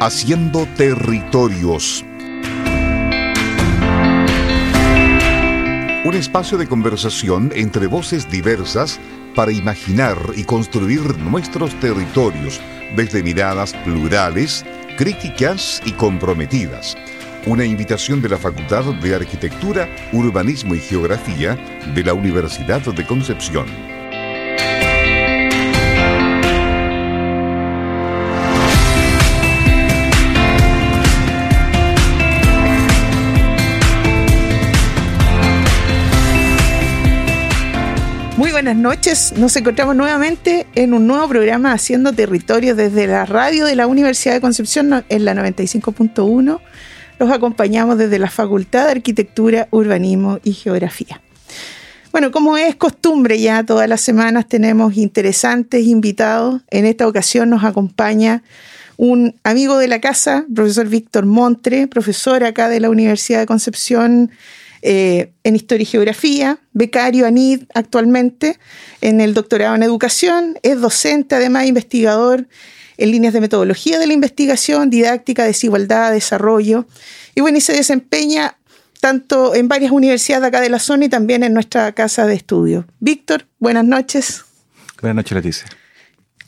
haciendo territorios. Un espacio de conversación entre voces diversas para imaginar y construir nuestros territorios desde miradas plurales, críticas y comprometidas. Una invitación de la Facultad de Arquitectura, Urbanismo y Geografía de la Universidad de Concepción. Muy buenas noches, nos encontramos nuevamente en un nuevo programa Haciendo Territorios desde la radio de la Universidad de Concepción en la 95.1. Los acompañamos desde la Facultad de Arquitectura, Urbanismo y Geografía. Bueno, como es costumbre ya todas las semanas tenemos interesantes invitados. En esta ocasión nos acompaña un amigo de la casa, profesor Víctor Montre, profesor acá de la Universidad de Concepción, en Historia y Geografía, becario ANID actualmente, en el doctorado en Educación, es docente, además investigador en líneas de metodología de la investigación, didáctica, desigualdad, desarrollo, y bueno, y se desempeña tanto en varias universidades acá de la zona y también en nuestra casa de estudio. Víctor, buenas noches. Buenas noches, Leticia.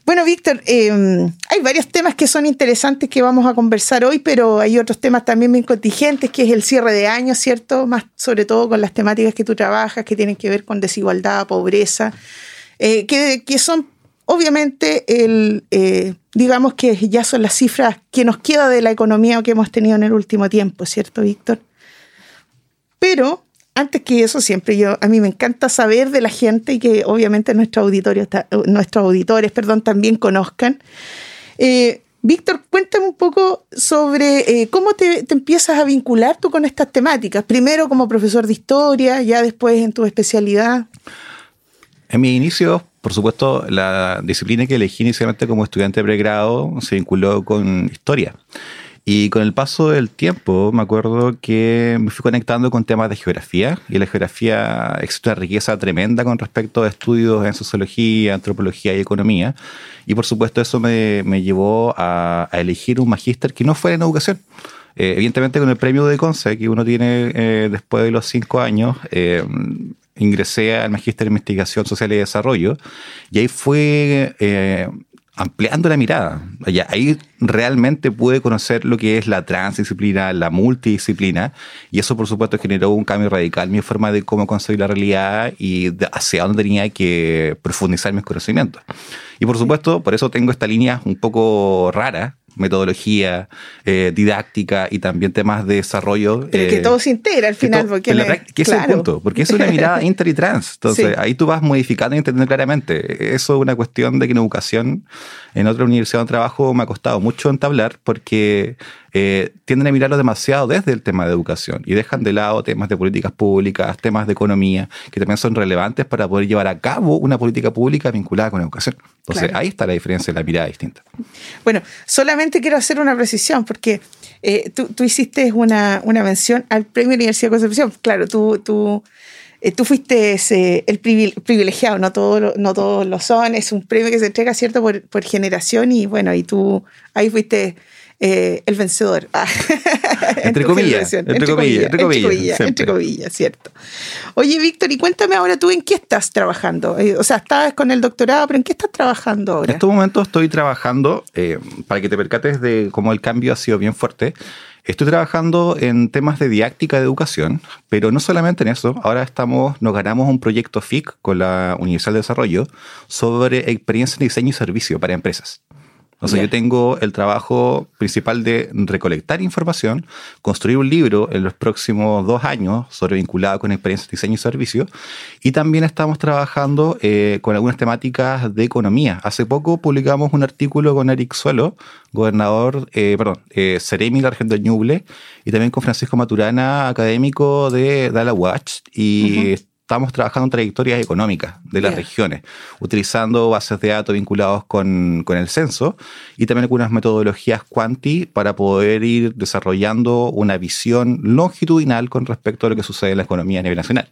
Bueno, Víctor, hay varios temas que son interesantes que vamos a conversar hoy, pero hay otros temas también bien contingentes, que es el cierre de año, ¿cierto? Más sobre todo con las temáticas que tú trabajas, que tienen que ver con desigualdad, pobreza, que son obviamente, digamos que ya son las cifras que nos queda de la economía o que hemos tenido en el último tiempo, ¿cierto, Víctor? Pero antes que eso, siempre a mí me encanta saber de la gente y que obviamente nuestros auditores, también conozcan. Víctor, cuéntame un poco sobre cómo te empiezas a vincular tú con estas temáticas. Primero como profesor de historia, ya después en tu especialidad. En mis inicios, por supuesto, la disciplina que elegí inicialmente como estudiante de pregrado se vinculó con historia. Y con el paso del tiempo, me acuerdo que me fui conectando con temas de geografía. Y en la geografía existe una riqueza tremenda con respecto a estudios en sociología, antropología y economía. Y por supuesto eso me llevó a elegir un magíster que no fuera en educación. Evidentemente con el premio de CONCE que uno tiene después de los 5 años... ingresé al Magíster de Investigación Social y Desarrollo, y ahí fue ampliando la mirada. Ahí realmente pude conocer lo que es la transdisciplina, la multidisciplina, y eso por supuesto generó un cambio radical en mi forma de cómo concebir la realidad y hacia dónde tenía que profundizar mis conocimientos. Y por supuesto, por eso tengo esta línea un poco rara, metodología, didáctica y también temas de desarrollo. Pero que todo se integra al final. Porque es el punto, porque es una mirada inter y trans. Entonces ahí tú vas modificando y entendiendo claramente. Eso es una cuestión de que en educación, en otra universidad de trabajo, me ha costado mucho entablar porque tienden a mirarlo demasiado desde el tema de educación y dejan de lado temas de políticas públicas, temas de economía, que también son relevantes para poder llevar a cabo una política pública vinculada con educación. Entonces ahí está la diferencia, la mirada distinta. Bueno, solamente quiero hacer una precisión porque tú hiciste una mención al Premio Universidad de Concepción. Claro, tú fuiste el privilegiado, no todos lo son. Es un premio que se entrega, ¿cierto?, por generación y bueno, y tú ahí fuiste el vencedor. Entre comillas, ¿cierto? Oye, Víctor, y cuéntame ahora tú en qué estás trabajando. O sea, estabas con el doctorado, pero ¿en qué estás trabajando ahora? En este momento estoy trabajando, para que te percates de cómo el cambio ha sido bien fuerte. Estoy trabajando en temas de didáctica de educación, pero no solamente en eso. Ahora nos ganamos un proyecto FIC con la Universidad de Desarrollo sobre experiencia en diseño y servicio para empresas. O sea, yo tengo el trabajo principal de recolectar información, construir un libro en los próximos 2 años sobre vinculado con experiencias de diseño y servicio, y también estamos trabajando con algunas temáticas de economía. Hace poco publicamos un artículo con Eric Suelo, Seremi de la región de Ñuble, y también con Francisco Maturana, académico de Dalla Watch, y estamos trabajando en trayectorias económicas de las regiones, utilizando bases de datos vinculados con el censo y también algunas metodologías cuanti para poder ir desarrollando una visión longitudinal con respecto a lo que sucede en la economía a nivel nacional.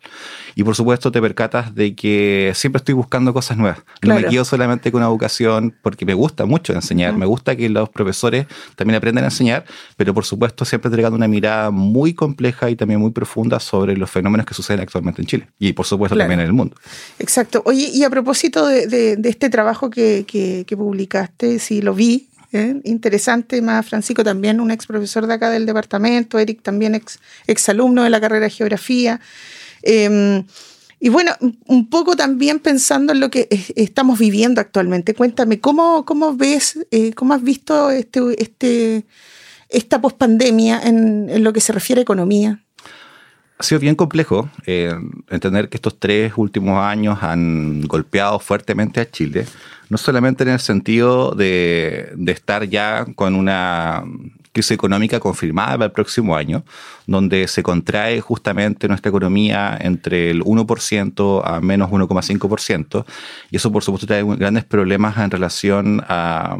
Y por supuesto te percatas de que siempre estoy buscando cosas nuevas. Claro. No me quedo solamente con una vocación porque me gusta mucho enseñar, me gusta que los profesores también aprendan a enseñar, pero por supuesto siempre entregando una mirada muy compleja y también muy profunda sobre los fenómenos que suceden actualmente en Chile. Y por supuesto también en el mundo. Exacto. Oye, y a propósito de este trabajo que publicaste, sí lo vi, interesante, más Francisco también, un ex profesor de acá del departamento, Eric también ex alumno de la carrera de Geografía. Y bueno, un poco también pensando en lo que estamos viviendo actualmente. Cuéntame, ¿cómo ves, cómo has visto esta pospandemia en lo que se refiere a economía? Ha sido bien complejo entender que estos 3 últimos años han golpeado fuertemente a Chile, no solamente en el sentido de estar ya con una crisis económica confirmada para el próximo año, donde se contrae justamente nuestra economía entre el 1% a menos 1,5%, y eso por supuesto trae grandes problemas en relación a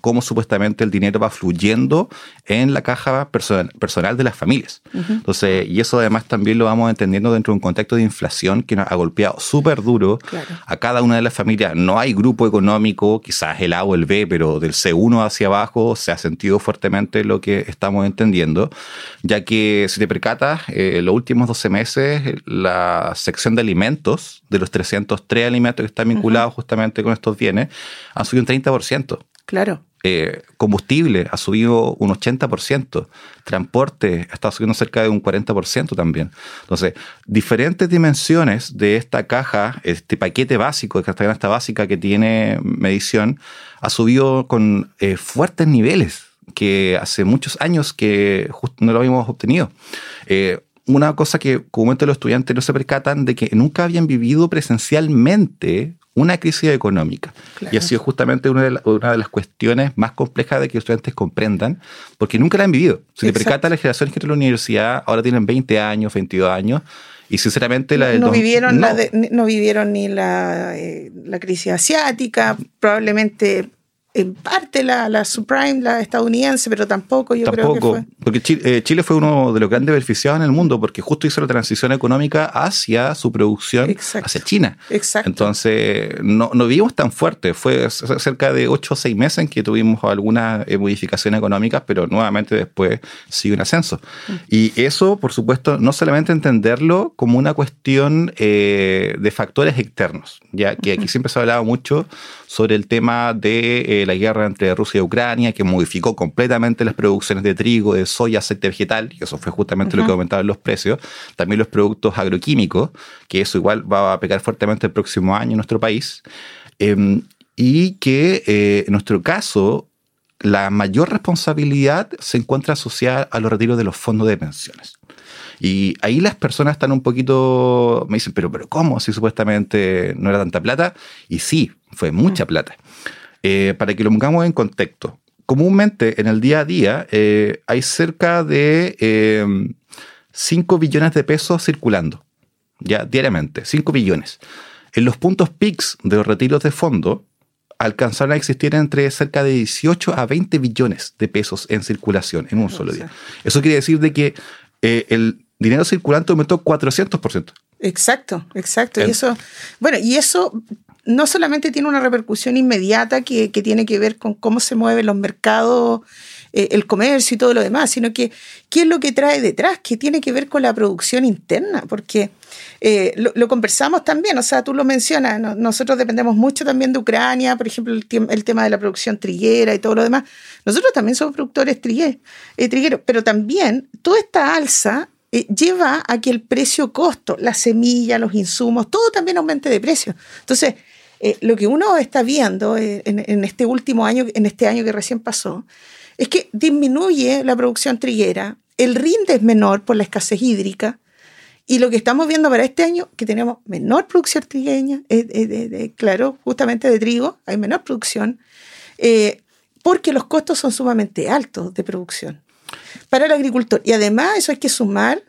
cómo supuestamente el dinero va fluyendo en la caja personal de las familias. Uh-huh. Entonces, y eso además también lo vamos entendiendo dentro de un contexto de inflación que nos ha golpeado súper duro a cada una de las familias. No hay grupo económico, quizás el A o el B, pero del C1 hacia abajo se ha sentido fuertemente lo que estamos entendiendo, ya que si te percatas, los últimos 12 meses, la sección de alimentos, de los 303 alimentos que están vinculados justamente con estos bienes, han subido un 30%. Claro. Combustible ha subido un 80%, transporte está subiendo cerca de un 40% también. Entonces, diferentes dimensiones de esta caja, este paquete básico, esta canasta básica que tiene medición, ha subido con fuertes niveles que hace muchos años que justo no lo habíamos obtenido. Una cosa que comúnmente los estudiantes no se percatan de que nunca habían vivido presencialmente una crisis económica. Claro. Y ha sido justamente una de las cuestiones más complejas de que los estudiantes comprendan, porque nunca la han vivido. Si te percatas, las generaciones que entran a la universidad ahora tienen 20 años, 22 años, y sinceramente la del no vivieron ni la crisis asiática, probablemente. En parte la subprime, la estadounidense, pero tampoco creo que fue. Porque Chile fue uno de los grandes beneficiados en el mundo porque justo hizo la transición económica hacia su producción, hacia China. Exacto. Entonces, no vivimos tan fuerte. Fue cerca de 8 o 6 meses en que tuvimos algunas modificaciones económicas, pero nuevamente después sigue un ascenso. Y eso, por supuesto, no solamente entenderlo como una cuestión de factores externos, ya que aquí siempre se ha hablado mucho sobre el tema de la guerra entre Rusia y Ucrania, que modificó completamente las producciones de trigo, de soya, aceite vegetal, y eso fue justamente lo que aumentaron los precios. También los productos agroquímicos, que eso igual va a pegar fuertemente el próximo año en nuestro país. Y que en nuestro caso, la mayor responsabilidad se encuentra asociada a los retiros de los fondos de pensiones. Y ahí las personas están un poquito, me dicen, pero ¿cómo? Si supuestamente no era tanta plata. Y sí, fue mucha plata. Para que lo pongamos en contexto, comúnmente en el día a día hay cerca de 5 billones de pesos circulando, ya diariamente, 5 billones. En los puntos PICs de los retiros de fondo alcanzaron a existir entre cerca de 18 a 20 billones de pesos en circulación en un solo día. Eso quiere decir de que el dinero circulante aumentó 400%. Exacto. Y eso no solamente tiene una repercusión inmediata que tiene que ver con cómo se mueven los mercados, el comercio y todo lo demás, sino que qué es lo que trae detrás, que tiene que ver con la producción interna, porque lo conversamos también, o sea, tú lo mencionas, nosotros dependemos mucho también de Ucrania, por ejemplo, el tema de la producción triguera y todo lo demás. Nosotros también somos productores trigueros, pero también toda esta alza lleva a que el precio costo, las semillas, los insumos, todo también aumente de precio. Entonces, lo que uno está viendo en este último año, en este año que recién pasó, es que disminuye la producción triguera, el rinde es menor por la escasez hídrica, y lo que estamos viendo para este año, que tenemos menor producción trigueña, justamente de trigo, hay menor producción, porque los costos son sumamente altos de producción para el agricultor. Y además eso hay que sumar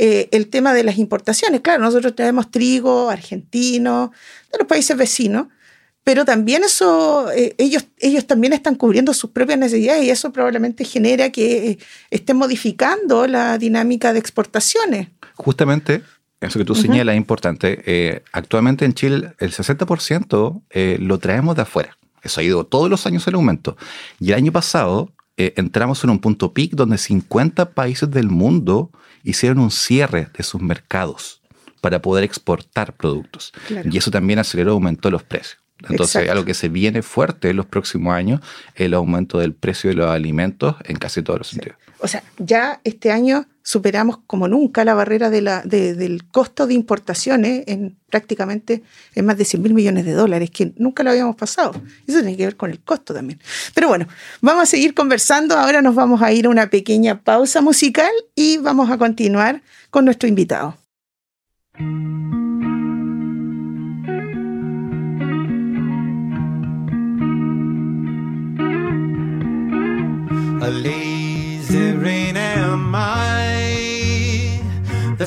el tema de las importaciones. Claro, nosotros traemos trigo argentino, de los países vecinos, pero también eso, ellos también están cubriendo sus propias necesidades y eso probablemente genera que estén modificando la dinámica de exportaciones. Justamente, eso que tú señalas es importante. Actualmente en Chile el 60% lo traemos de afuera. Eso ha ido todos los años en aumento. Y el año pasado entramos en un punto peak donde 50 países del mundo hicieron un cierre de sus mercados para poder exportar productos. Claro. Y eso también aceleró, aumentó los precios. Entonces, exacto, algo que se viene fuerte en los próximos años es el aumento del precio de los alimentos en casi todos los sentidos. O sea, ya este año superamos como nunca la barrera del costo de importaciones en prácticamente en más de 100.000 millones de dólares, que nunca lo habíamos pasado. Eso tiene que ver con el costo también. Pero bueno, vamos a seguir conversando. Ahora nos vamos a ir a una pequeña pausa musical y vamos a continuar con nuestro invitado. A lazy rain am I, the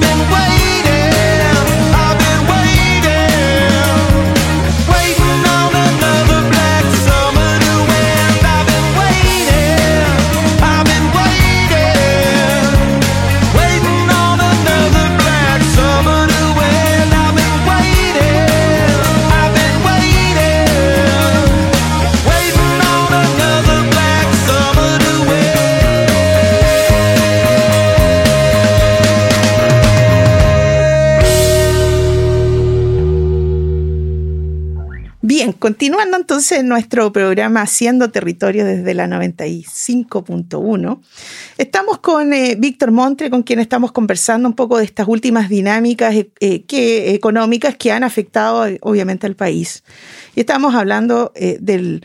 been waiting. Bien, continuando entonces nuestro programa Haciendo Territorio desde la 95.1, estamos con Víctor Montre, con quien estamos conversando un poco de estas últimas dinámicas económicas que han afectado obviamente al país. Y estamos hablando de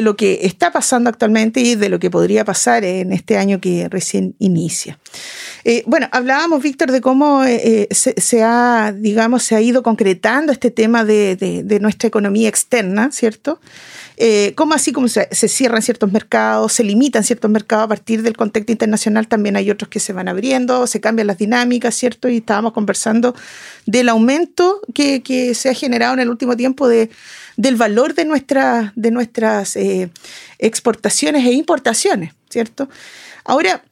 lo que está pasando actualmente y de lo que podría pasar en este año que recién inicia. Bueno, hablábamos, Víctor, de cómo se ha ido concretando este tema de nuestra economía externa, ¿cierto? Cómo así como se cierran ciertos mercados, se limitan ciertos mercados a partir del contexto internacional, también hay otros que se van abriendo, se cambian las dinámicas, ¿cierto? Y estábamos conversando del aumento que se ha generado en el último tiempo del valor de nuestras exportaciones e importaciones, ¿cierto? Ahora,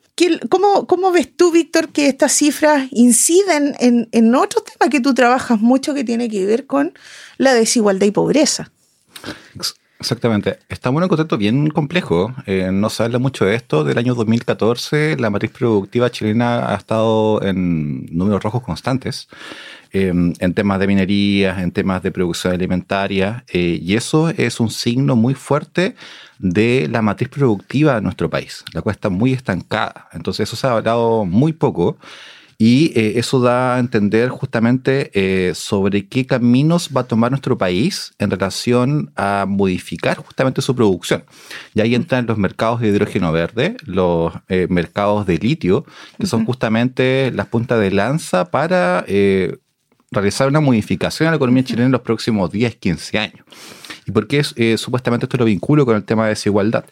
¿Cómo ves tú, Víctor, que estas cifras inciden en otro tema que tú trabajas mucho que tiene que ver con la desigualdad y pobreza? Exactamente. Estamos en un contexto bien complejo. No se habla mucho de esto. Del año 2014, la matriz productiva chilena ha estado en números rojos constantes, en temas de minería, en temas de producción alimentaria, y eso es un signo muy fuerte de la matriz productiva de nuestro país, la cual está muy estancada. Entonces eso se ha hablado muy poco y eso da a entender justamente sobre qué caminos va a tomar nuestro país en relación a modificar justamente su producción. Y ahí entran los mercados de hidrógeno verde, los mercados de litio, que son justamente las puntas de lanza para realizar una modificación a la economía chilena en los próximos 10, 15 años. ¿Y por qué supuestamente esto lo vinculo con el tema de desigualdad?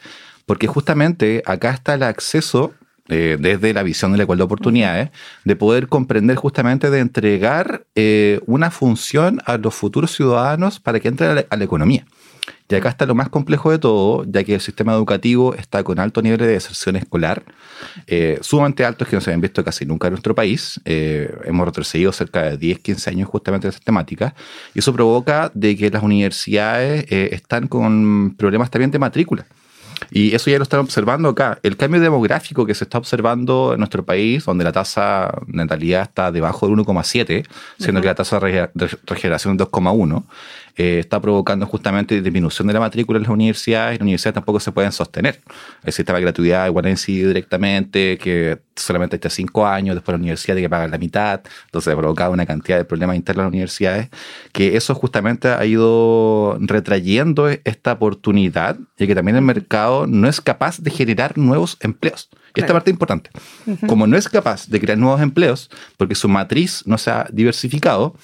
Porque justamente acá está el acceso, desde la visión de la igualdad de oportunidades, de poder comprender justamente de entregar una función a los futuros ciudadanos para que entren a la economía. Y acá está lo más complejo de todo, ya que el sistema educativo está con alto nivel de deserción escolar, sumamente altos que no se habían visto casi nunca en nuestro país. Hemos retrocedido cerca de 10, 15 años justamente en esas temáticas. Y eso provoca de que las universidades están con problemas también de matrícula. Y eso ya lo están observando acá. El cambio demográfico que se está observando en nuestro país, donde la tasa de natalidad está debajo del 1,7, siendo que la tasa de regeneración es 2,1, está provocando justamente disminución de la matrícula en las universidades, y las universidades tampoco se pueden sostener. El sistema de gratuidad igual en sí directamente, que solamente hasta 5 años, después la universidad tiene que pagar la mitad, entonces ha provocado una cantidad de problemas internos en las universidades, que eso justamente ha ido retrayendo esta oportunidad, y que también el mercado no es capaz de generar nuevos empleos. Esta parte es importante. Como no es capaz de crear nuevos empleos, porque su matriz no se ha diversificado,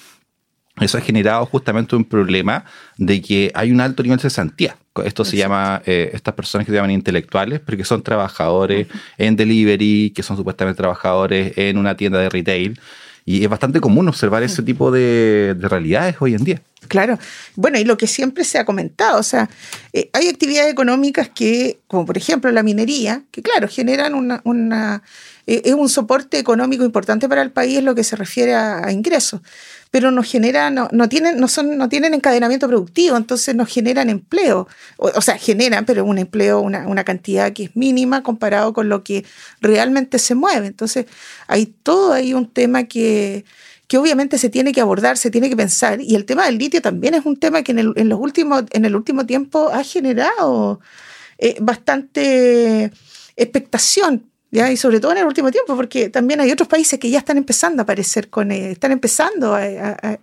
eso ha generado justamente un problema de que hay un alto nivel de cesantía. Esto se llama, estas personas que se llaman intelectuales, porque son trabajadores en delivery, que son supuestamente trabajadores en una tienda de retail. Y es bastante común observar ese tipo de realidades hoy en día. Claro. Bueno, y lo que siempre se ha comentado, o sea, hay actividades económicas que, como por ejemplo la minería, que claro, generan es un soporte económico importante para el país en lo que se refiere a ingresos, pero no tienen encadenamiento productivo, entonces no generan empleo, o sea, generan, pero un empleo, una cantidad que es mínima comparado con lo que realmente se mueve. Entonces, hay un tema que obviamente se tiene que abordar, se tiene que pensar, y el tema del litio también es un tema que en el último tiempo ha generado bastante expectación, ¿ya? Y sobre todo en el último tiempo, porque también hay otros países que ya están empezando a aparecer están empezando a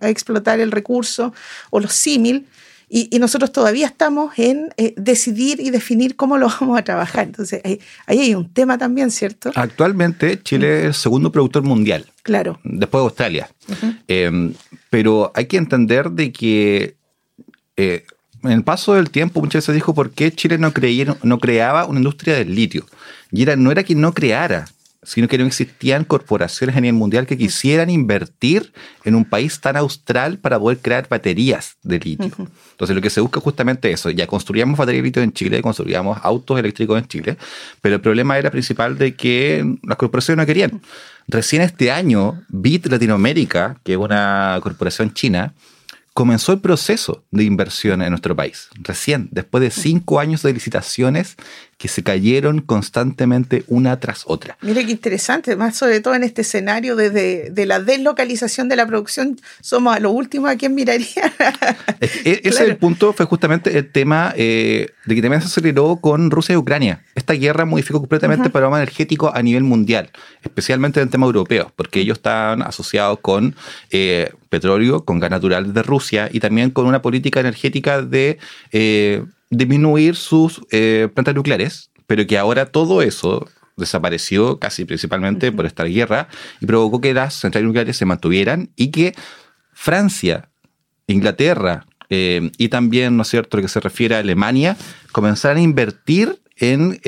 explotar el recurso o los símil, y nosotros todavía estamos en decidir y definir cómo lo vamos a trabajar. Entonces, ahí hay un tema también, ¿cierto? Actualmente, Chile es el segundo productor mundial. Claro. Después de Australia. Pero hay que entender de que en el paso del tiempo muchas veces dijo por qué Chile no creaba una industria del litio. Y no era que no creara, sino que no existían corporaciones a nivel mundial que quisieran invertir en un país tan austral para poder crear baterías de litio. Entonces lo que se busca justamente es eso. Ya construíamos baterías de litio en Chile, construíamos autos eléctricos en Chile, pero el problema era principal de que las corporaciones no querían. Recién este año, BIT Latinoamérica, que es una corporación china, comenzó el proceso de inversión en nuestro país. Recién, después de 5 años de licitaciones que se cayeron constantemente una tras otra. Mira qué interesante, más sobre todo en este escenario de la deslocalización de la producción, somos a lo último a quien miraría. Ese es el punto, fue justamente el tema de que también se aceleró con Rusia y Ucrania. Esta guerra modificó completamente el panorama energético a nivel mundial, especialmente en el tema europeo, porque ellos están asociados con petróleo, con gas natural de Rusia y también con una política energética de disminuir sus plantas nucleares, pero que ahora todo eso desapareció casi principalmente por esta guerra y provocó que las centrales nucleares se mantuvieran y que Francia, Inglaterra y también, ¿no es cierto?, lo que se refiere a Alemania, comenzaran a invertir en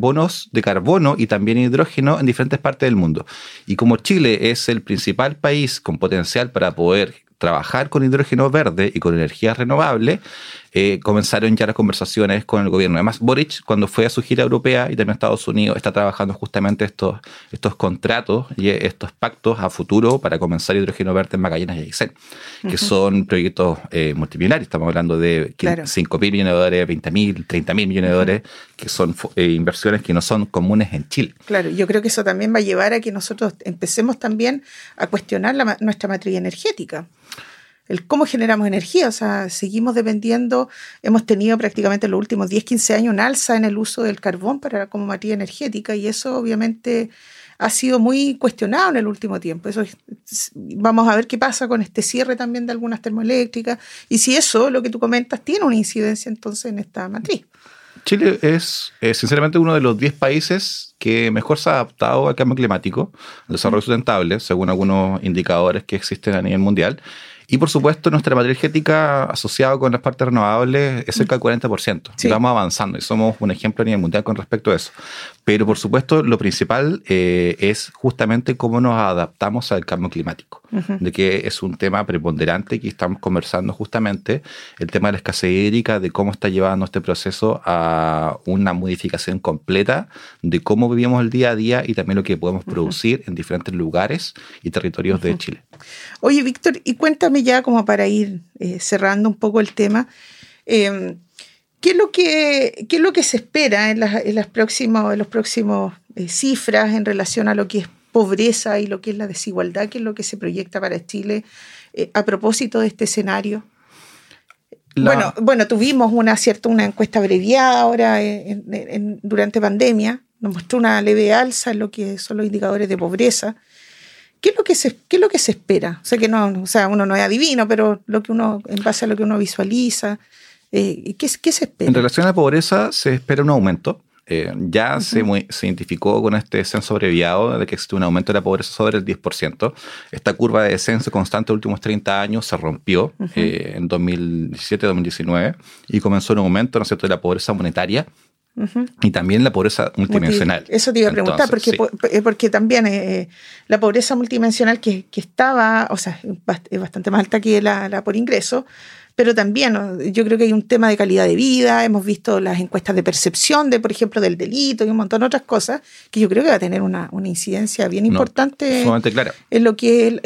bonos de carbono y también hidrógeno en diferentes partes del mundo. Y como Chile es el principal país con potencial para poder trabajar con hidrógeno verde y con energías renovables, comenzaron ya las conversaciones con el gobierno. Además, Boric, cuando fue a su gira europea y también a Estados Unidos, está trabajando justamente estos contratos y estos pactos a futuro para comenzar hidrógeno verde en Magallanes y Aysén, que son proyectos multimillonarios. Estamos hablando de $5.000 millones, $20.000, $30.000 millones, que son inversiones que no son comunes en Chile. Claro, yo creo que eso también va a llevar a que nosotros empecemos también a cuestionar nuestra matriz energética. El cómo generamos energía, o sea, seguimos dependiendo, hemos tenido prácticamente en los últimos 10, 15 años un alza en el uso del carbón como matriz energética y eso obviamente ha sido muy cuestionado en el último tiempo. Eso vamos a ver qué pasa con este cierre también de algunas termoeléctricas y si eso, lo que tú comentas, tiene una incidencia entonces en esta matriz. Chile es sinceramente uno de los 10 países que mejor se ha adaptado al cambio climático, al desarrollo sustentable, según algunos indicadores que existen a nivel mundial. Y, por supuesto, nuestra materia energética asociada con las partes renovables es cerca del 40%. Sí. Vamos avanzando y somos un ejemplo a nivel mundial con respecto a eso. Pero, por supuesto, lo principal es justamente cómo nos adaptamos al cambio climático, de que es un tema preponderante que estamos conversando justamente, el tema de la escasez hídrica, de cómo está llevando este proceso a una modificación completa de cómo vivimos el día a día y también lo que podemos producir en diferentes lugares y territorios de Chile. Oye, Víctor, y cuéntame ya como para ir cerrando un poco el tema, ¿qué es lo que se espera en los próximos cifras en relación a lo que es pobreza y lo que es la desigualdad? ¿Qué es lo que se proyecta para Chile a propósito de este escenario? Bueno, tuvimos una encuesta abreviada ahora durante pandemia, nos mostró una leve alza en lo que son los indicadores de pobreza. ¿Qué es lo que se espera? O sea, que uno no es adivino, pero lo que uno, en base a lo que uno visualiza, ¿qué se espera? En relación a la pobreza, se espera un aumento. Se identificó con este descenso abreviado de que existe un aumento de la pobreza sobre el 10%. Esta curva de descenso constante en los últimos 30 años se rompió en 2017-2019 y comenzó un aumento, ¿no es cierto?, de la pobreza monetaria. Y también la pobreza multidimensional. Eso te iba a preguntar, porque también la pobreza multidimensional que estaba, o sea, es bastante más alta que la por ingreso, pero también yo creo que hay un tema de calidad de vida, hemos visto las encuestas de percepción, por ejemplo, del delito y un montón de otras cosas, que yo creo que va a tener una incidencia bien importante en lo que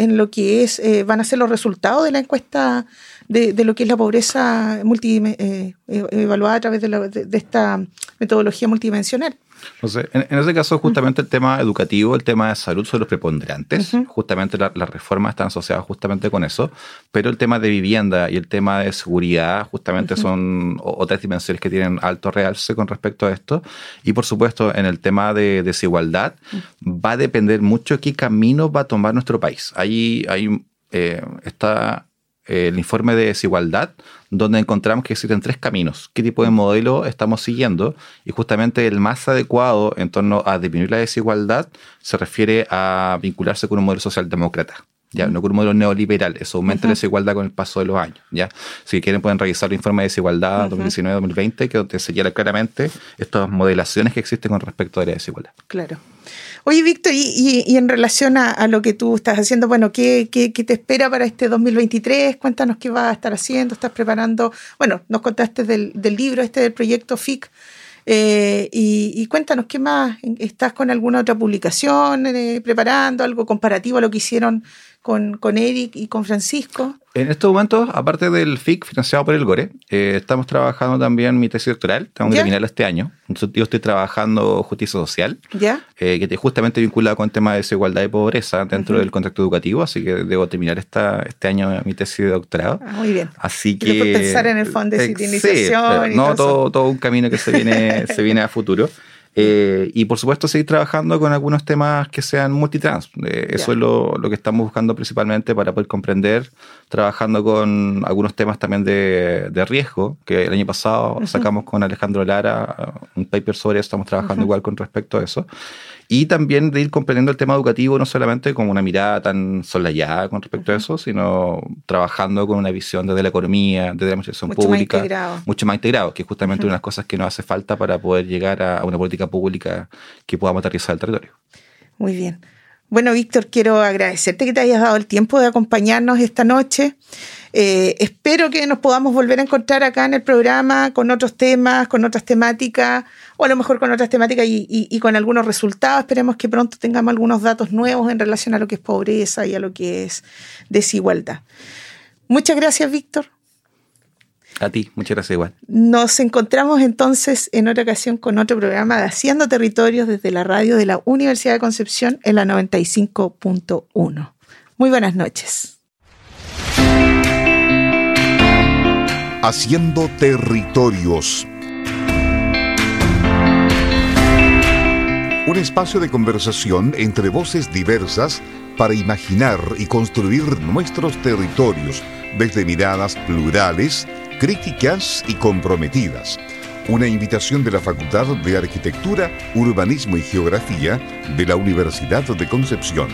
es van a ser los resultados de la encuesta de lo que es la pobreza evaluada a través de esta metodología multidimensional. Entonces, en ese caso, justamente el tema educativo, el tema de salud son los preponderantes. Justamente las reformas están asociadas justamente con eso, pero el tema de vivienda y el tema de seguridad justamente son otras dimensiones que tienen alto realce con respecto a esto. Y por supuesto, en el tema de desigualdad, va a depender mucho qué camino va a tomar nuestro país. Ahí está el informe de desigualdad, donde encontramos que existen 3 caminos. ¿Qué tipo de modelo estamos siguiendo? Y justamente el más adecuado en torno a disminuir la desigualdad se refiere a vincularse con un modelo socialdemócrata, ¿ya? No con un modelo neoliberal. Eso aumenta la desigualdad con el paso de los años, ¿ya? Si quieren pueden revisar el informe de desigualdad 2019-2020, que donde señala claramente estas modelaciones que existen con respecto a la desigualdad. Claro. Oye, Víctor, y en relación a lo que tú estás haciendo, bueno, ¿qué te espera para este 2023? Cuéntanos qué vas a estar haciendo, estás preparando, bueno, nos contaste del libro del proyecto FIC, y cuéntanos qué más, ¿estás con alguna otra publicación preparando, algo comparativo a lo que hicieron con Eric y con Francisco. En estos momentos, aparte del FIC financiado por el GORE, estamos trabajando también mi tesis doctoral, tengo que terminarla este año. Yo estoy trabajando justicia social, que justamente vinculado con temas de desigualdad y pobreza dentro del contexto educativo, así que debo terminar este año mi tesis de doctorado. Ah, muy bien. Así que... Y pensar en el fondo de civilización. No, todo un camino que se viene, se viene a futuro. Y por supuesto seguir trabajando con algunos temas que sean multitrans. Eso es lo que estamos buscando principalmente para poder comprender, trabajando con algunos temas también de riesgo, que el año pasado sacamos con Alejandro Lara un paper sobre eso, estamos trabajando igual con respecto a eso. Y también de ir comprendiendo el tema educativo no solamente con una mirada tan soslayada con respecto a eso, sino trabajando con una visión desde la economía, desde la administración pública. Mucho más integrado, que es justamente una de las cosas que nos hace falta para poder llegar a una política pública que podamos aterrizar el territorio. Muy bien. Bueno, Víctor, quiero agradecerte que te hayas dado el tiempo de acompañarnos esta noche. Espero que nos podamos volver a encontrar acá en el programa con otros temas, con otras temáticas, o a lo mejor con otras temáticas y con algunos resultados. Esperemos que pronto tengamos algunos datos nuevos en relación a lo que es pobreza y a lo que es desigualdad. Muchas gracias, Víctor. A ti, muchas gracias igual. Nos encontramos entonces en otra ocasión con otro programa de Haciendo Territorios desde la radio de la Universidad de Concepción en la 95.1. Muy buenas noches. Haciendo Territorios. Un espacio de conversación entre voces diversas para imaginar y construir nuestros territorios desde miradas plurales, críticas y comprometidas. Una invitación de la Facultad de Arquitectura, Urbanismo y Geografía de la Universidad de Concepción.